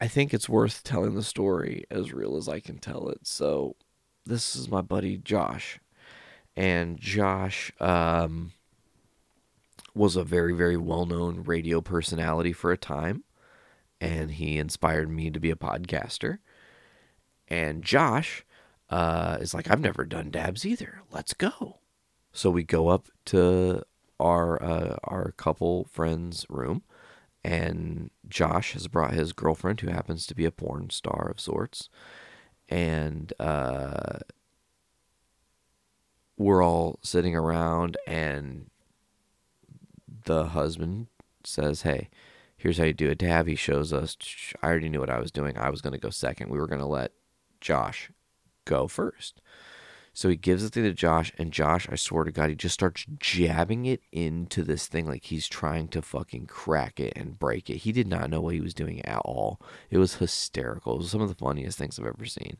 I think it's worth telling the story as real as I can tell it. So this is my buddy Josh. And Josh was a very, very well-known radio personality for a time. And he inspired me to be a podcaster. And Josh is like, I've never done dabs either. Let's go. So we go up to our couple friend's room, and Josh has brought his girlfriend, who happens to be a porn star of sorts. And we're all sitting around, and the husband says, hey, here's how you do a dab. He shows us. I already knew what I was doing. I was going to go second. We were going to let Josh go first. So he gives the thing to Josh, and Josh, I swear to God, he just starts jabbing it into this thing like he's trying to fucking crack it and break it. He did not know what he was doing at all. It was hysterical. It was some of the funniest things I've ever seen.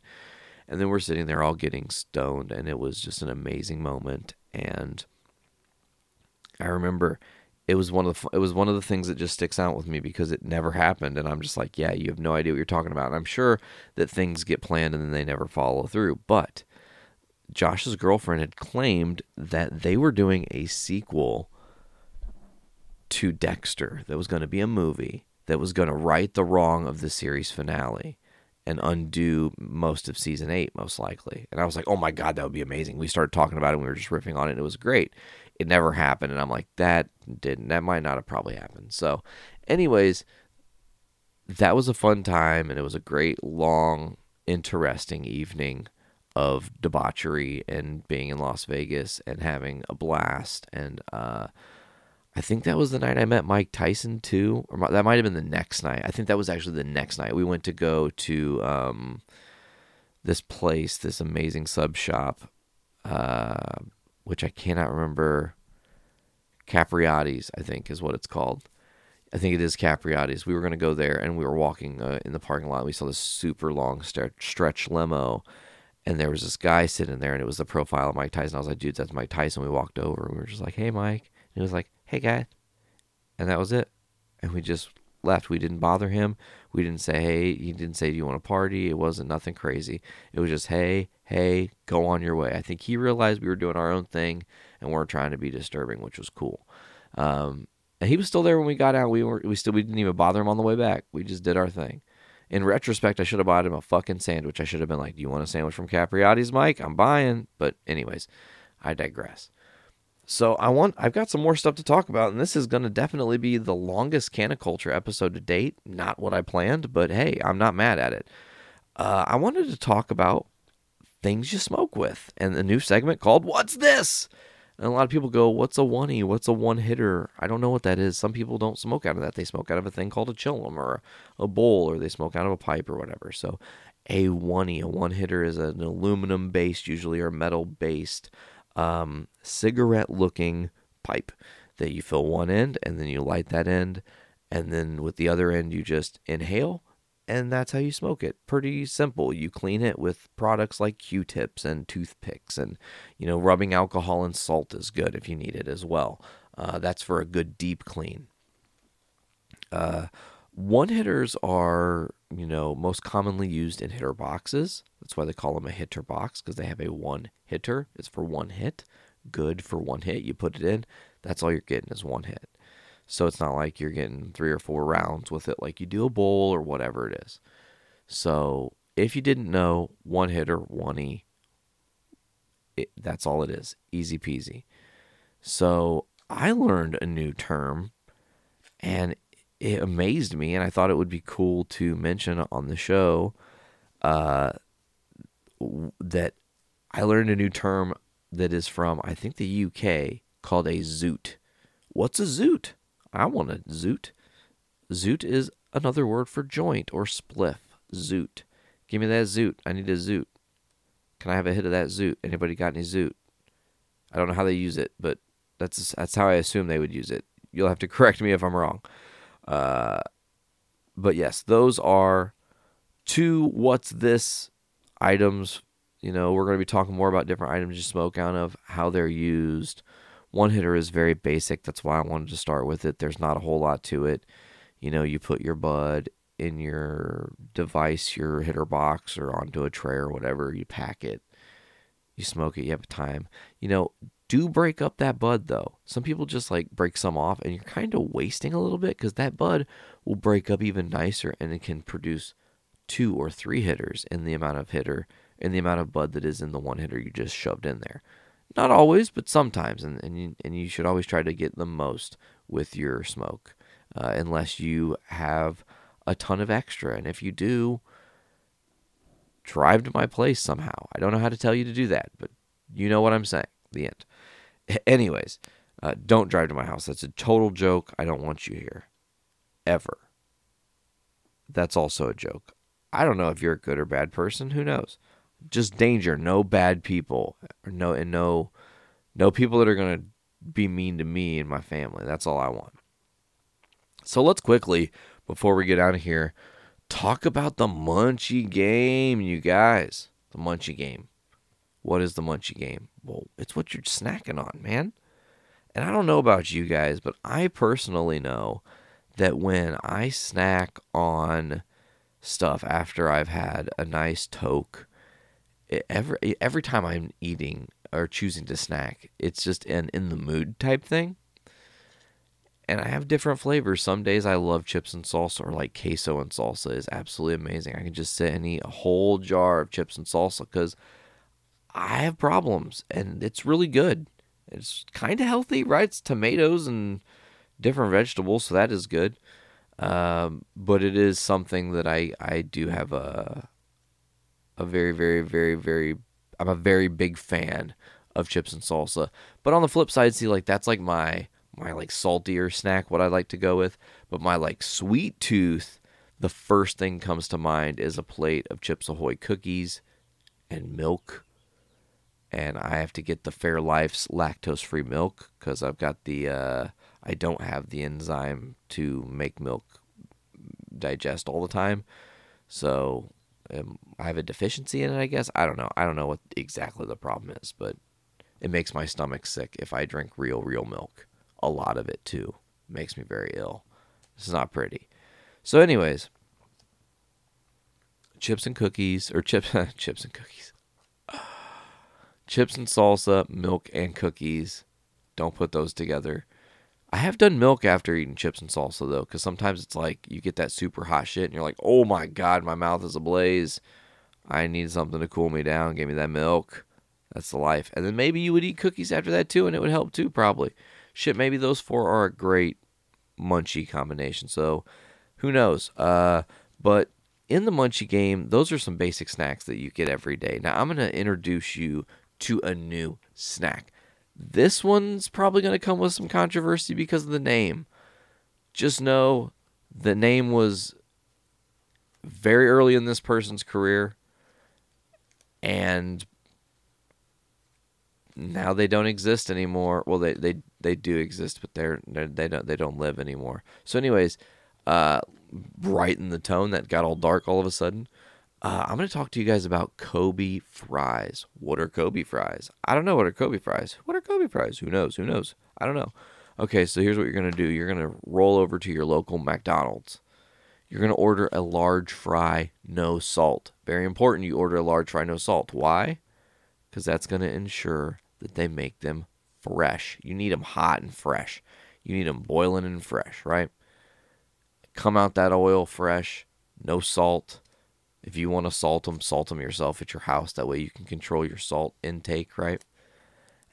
And then we're sitting there all getting stoned, and it was just an amazing moment. And I remember it was one of the things that just sticks out with me because it never happened, and I'm just like, yeah, you have no idea what you're talking about. And I'm sure that things get planned and then they never follow through. But Josh's girlfriend had claimed that they were doing a sequel to Dexter that was going to be a movie that was going to right the wrong of the series finale and undo most of season 8, most likely. And I was like, oh my God, that would be amazing. We started talking about it, and we were just riffing on it, and it was great. It never happened, and I'm like, that might not have probably happened. So anyways, that was a fun time, and it was a great, long, interesting evening of debauchery and being in Las Vegas and having a blast. And I think that was the night I met Mike Tyson too, or that might have been the next night. I think that was actually the next night. We went to go to this place, this amazing sub shop, which I cannot remember. Capriotti's, I think, is what it's called. I think it is Capriotti's. We were going to go there, and we were walking in the parking lot, and we saw this super long stretch limo. And there was this guy sitting there, and it was the profile of Mike Tyson. I was like, dude, that's Mike Tyson. We walked over, and we were just like, hey, Mike. And he was like, hey, guy. And that was it. And we just left. We didn't bother him. We didn't say, hey. He didn't say, do you want to party? It wasn't nothing crazy. It was just, hey, go on your way. I think he realized we were doing our own thing, and weren't trying to be disturbing, which was cool. And he was still there when we got out. We didn't even bother him on the way back. We just did our thing. In retrospect, I should have bought him a fucking sandwich. I should have been like, do you want a sandwich from Capriotti's, Mike? I'm buying. But anyways, I digress. So I've got some more stuff to talk about, and this is going to definitely be the longest CannaCulture episode to date. Not what I planned, but hey, I'm not mad at it. I wanted to talk about things you smoke with, and the new segment called What's This? And a lot of people go, what's a oney? What's a one-hitter? I don't know what that is. Some people don't smoke out of that. They smoke out of a thing called a chillum or a bowl, or they smoke out of a pipe or whatever. So a oney, a one-hitter, is an aluminum-based, usually, or metal-based cigarette-looking pipe that you fill one end, and then you light that end, and then with the other end you just inhale, and that's how you smoke it. Pretty simple. You clean it with products like Q-tips and toothpicks, and, rubbing alcohol and salt is good if you need it as well. That's for a good deep clean. One-hitters are, most commonly used in hitter boxes. That's why they call them a hitter box, because they have a one-hitter. It's for one hit. Good for one hit. You put it in. That's all you're getting is one hit. So it's not like you're getting 3 or 4 rounds with it like you do a bowl or whatever it is. So if you didn't know, one hitter, oney, that's all it is. Easy peasy. So I learned a new term, and it amazed me, and I thought it would be cool to mention on the show that I learned a new term that is from, I think, the UK, called a zoot. What's a zoot? I want a zoot. Zoot is another word for joint or spliff. Zoot. Give me that zoot. I need a zoot. Can I have a hit of that zoot? Anybody got any zoot? I don't know how they use it, but that's how I assume they would use it. You'll have to correct me if I'm wrong. But yes, those are 2 What's This items. We're going to be talking more about different items you smoke out of, how they're used. One hitter is very basic. That's why I wanted to start with it. There's not a whole lot to it. You put your bud in your device, your hitter box, or onto a tray or whatever. You pack it. You smoke it. You have a time. Do break up that bud, though. Some people just break some off, and you're kind of wasting a little bit because that bud will break up even nicer, and it can produce two or three hitters in the amount of bud that is in the one hitter you just shoved in there. Not always, but sometimes, and you should always try to get the most with your smoke, unless you have a ton of extra. And if you do, drive to my place somehow. I don't know how to tell you to do that, but you know what I'm saying. The end. Anyways, don't drive to my house. That's a total joke. I don't want you here. Ever. That's also a joke. I don't know if you're a good or bad person. Who knows? Just danger. No bad people. No people that are going to be mean to me and my family. That's all I want. So let's quickly, before we get out of here, talk about the Munchie Game, you guys. The Munchie Game. What is the Munchie Game? Well, it's what you're snacking on, man. And I don't know about you guys, but I personally know that when I snack on stuff after I've had a nice toke, every time I'm eating or choosing to snack, it's just an in the mood type thing. And I have different flavors. Some days I love chips and salsa, or like queso and salsa is absolutely amazing. I can just sit and eat a whole jar of chips and salsa because I have problems, and it's really good. It's kind of healthy, right? It's tomatoes and different vegetables, so that is good. But it is something that I do have a very, very, very, very... I'm a very big fan of chips and salsa. But on the flip side, see, like, that's like my like saltier snack, what I like to go with. But my like sweet tooth, the first thing comes to mind is a plate of Chips Ahoy cookies and milk. And I have to get the Fair Life's lactose-free milk because I've got I don't have the enzyme to make milk digest all the time. So I have a deficiency in it, I guess. I don't know. I don't know what exactly the problem is, but it makes my stomach sick if I drink real milk. A lot of it, too. It makes me very ill. This is not pretty. So anyways, chips and salsa, milk, and cookies. Don't put those together. I have done milk after eating chips and salsa, though, because sometimes it's like you get that super hot shit, and you're like, oh my God, my mouth is ablaze. I need something to cool me down. Give me that milk. That's the life. And then maybe you would eat cookies after that, too, and it would help, too, probably. Shit, maybe those four are a great munchie combination. So who knows? But in the Munchie Game, those are some basic snacks that you get every day. Now, I'm going to introduce you to a new snack. This one's probably going to come with some controversy because of the name. Just know the name was very early in this person's career, and now they don't exist anymore. Well, they do exist, but they don't live anymore. So, anyways, brighten the tone that got all dark all of a sudden. I'm gonna talk to you guys about Kobe fries. What are Kobe fries? I don't know. What are Kobe fries? What are Kobe fries? Who knows? I don't know. Okay, so here's what you're gonna do. You're gonna roll over to your local McDonald's. You're gonna order a large fry, no salt. Very important. You order a large fry, no salt. Why? Because that's gonna ensure that they make them fresh. You need them hot and fresh. You need them boiling and fresh, right? Come out that oil fresh, no salt. If you want to salt them yourself at your house. That way you can control your salt intake, right?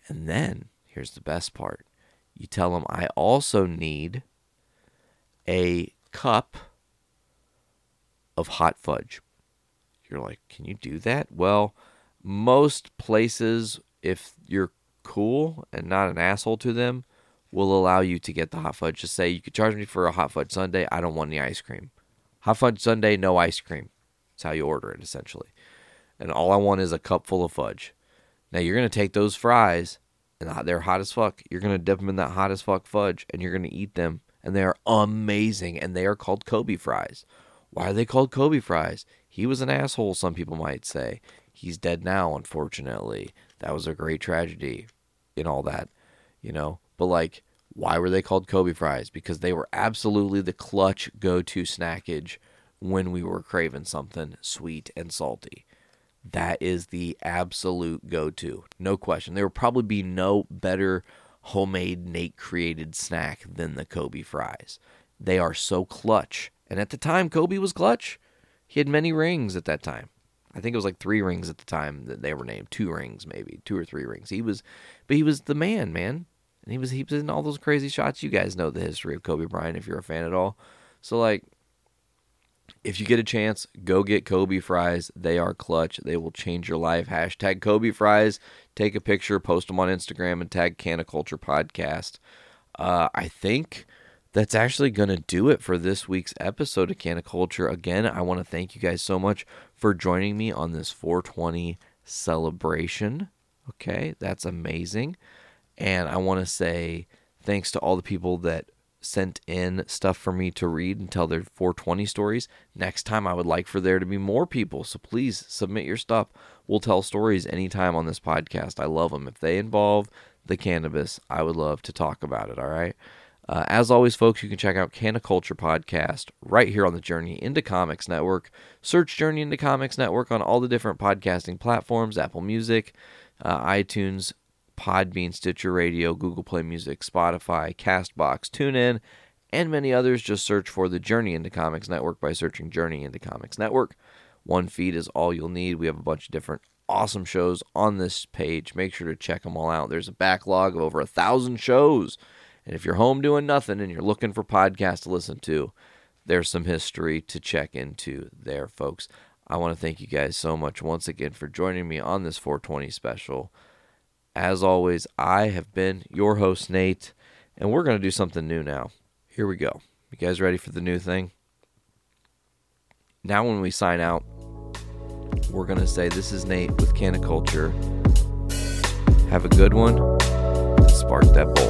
And then, here's the best part. You tell them, I also need a cup of hot fudge. You're like, can you do that? Well, most places, if you're cool and not an asshole to them, will allow you to get the hot fudge. Just say, you could charge me for a hot fudge sundae. I don't want any ice cream. Hot fudge sundae, no ice cream. That's how you order it, essentially. And all I want is a cup full of fudge. Now, you're going to take those fries, and they're hot as fuck. You're going to dip them in that hot as fuck fudge, and you're going to eat them. And they are amazing, and they are called Kobe fries. Why are they called Kobe fries? He was an asshole, some people might say. He's dead now, unfortunately. That was a great tragedy and all that, you know. But, like, why were they called Kobe fries? Because they were absolutely the clutch go-to snackage when we were craving something sweet and salty. That is the absolute go-to. No question. There would probably be no better homemade Nate-created snack than the Kobe fries. They are so clutch. And at the time, Kobe was clutch. He had many rings at that time. I think it was like 3 rings at the time that they were named. 2 rings, maybe 2 or 3 rings. He was the man. And he was in all those crazy shots. You guys know the history of Kobe Bryant if you're a fan at all. So like, if you get a chance, go get Kobe fries. They are clutch. They will change your life. Hashtag Kobe fries. Take a picture, post them on Instagram, and tag CannaCulture Podcast. I think that's actually going to do it for this week's episode of CannaCulture. Again, I want to thank you guys so much for joining me on this 420 celebration. Okay, that's amazing. And I want to say thanks to all the people that sent in stuff for me to read and tell their 420 stories. Next time, I would like for there to be more people. So please submit your stuff. We'll tell stories anytime on this podcast. I love them. If they involve the cannabis, I would love to talk about it. All right. As always, folks, you can check out CannaCulture Podcast right here on the Journey into Comics Network. Search Journey into Comics Network on all the different podcasting platforms, Apple Music, iTunes, Podbean, Stitcher Radio, Google Play Music, Spotify, CastBox, TuneIn, and many others. Just search for the Journey into Comics Network by searching Journey into Comics Network. One feed is all you'll need. We have a bunch of different awesome shows on this page. Make sure to check them all out. There's a backlog of over 1,000 shows. And if you're home doing nothing and you're looking for podcasts to listen to, there's some history to check into there, folks. I want to thank you guys so much once again for joining me on this 420 special. As always, I have been your host, Nate, and we're going to do something new now. Here we go. You guys ready for the new thing? Now when we sign out, we're going to say, this is Nate with CannaCulture. Have a good one. Spark that bowl.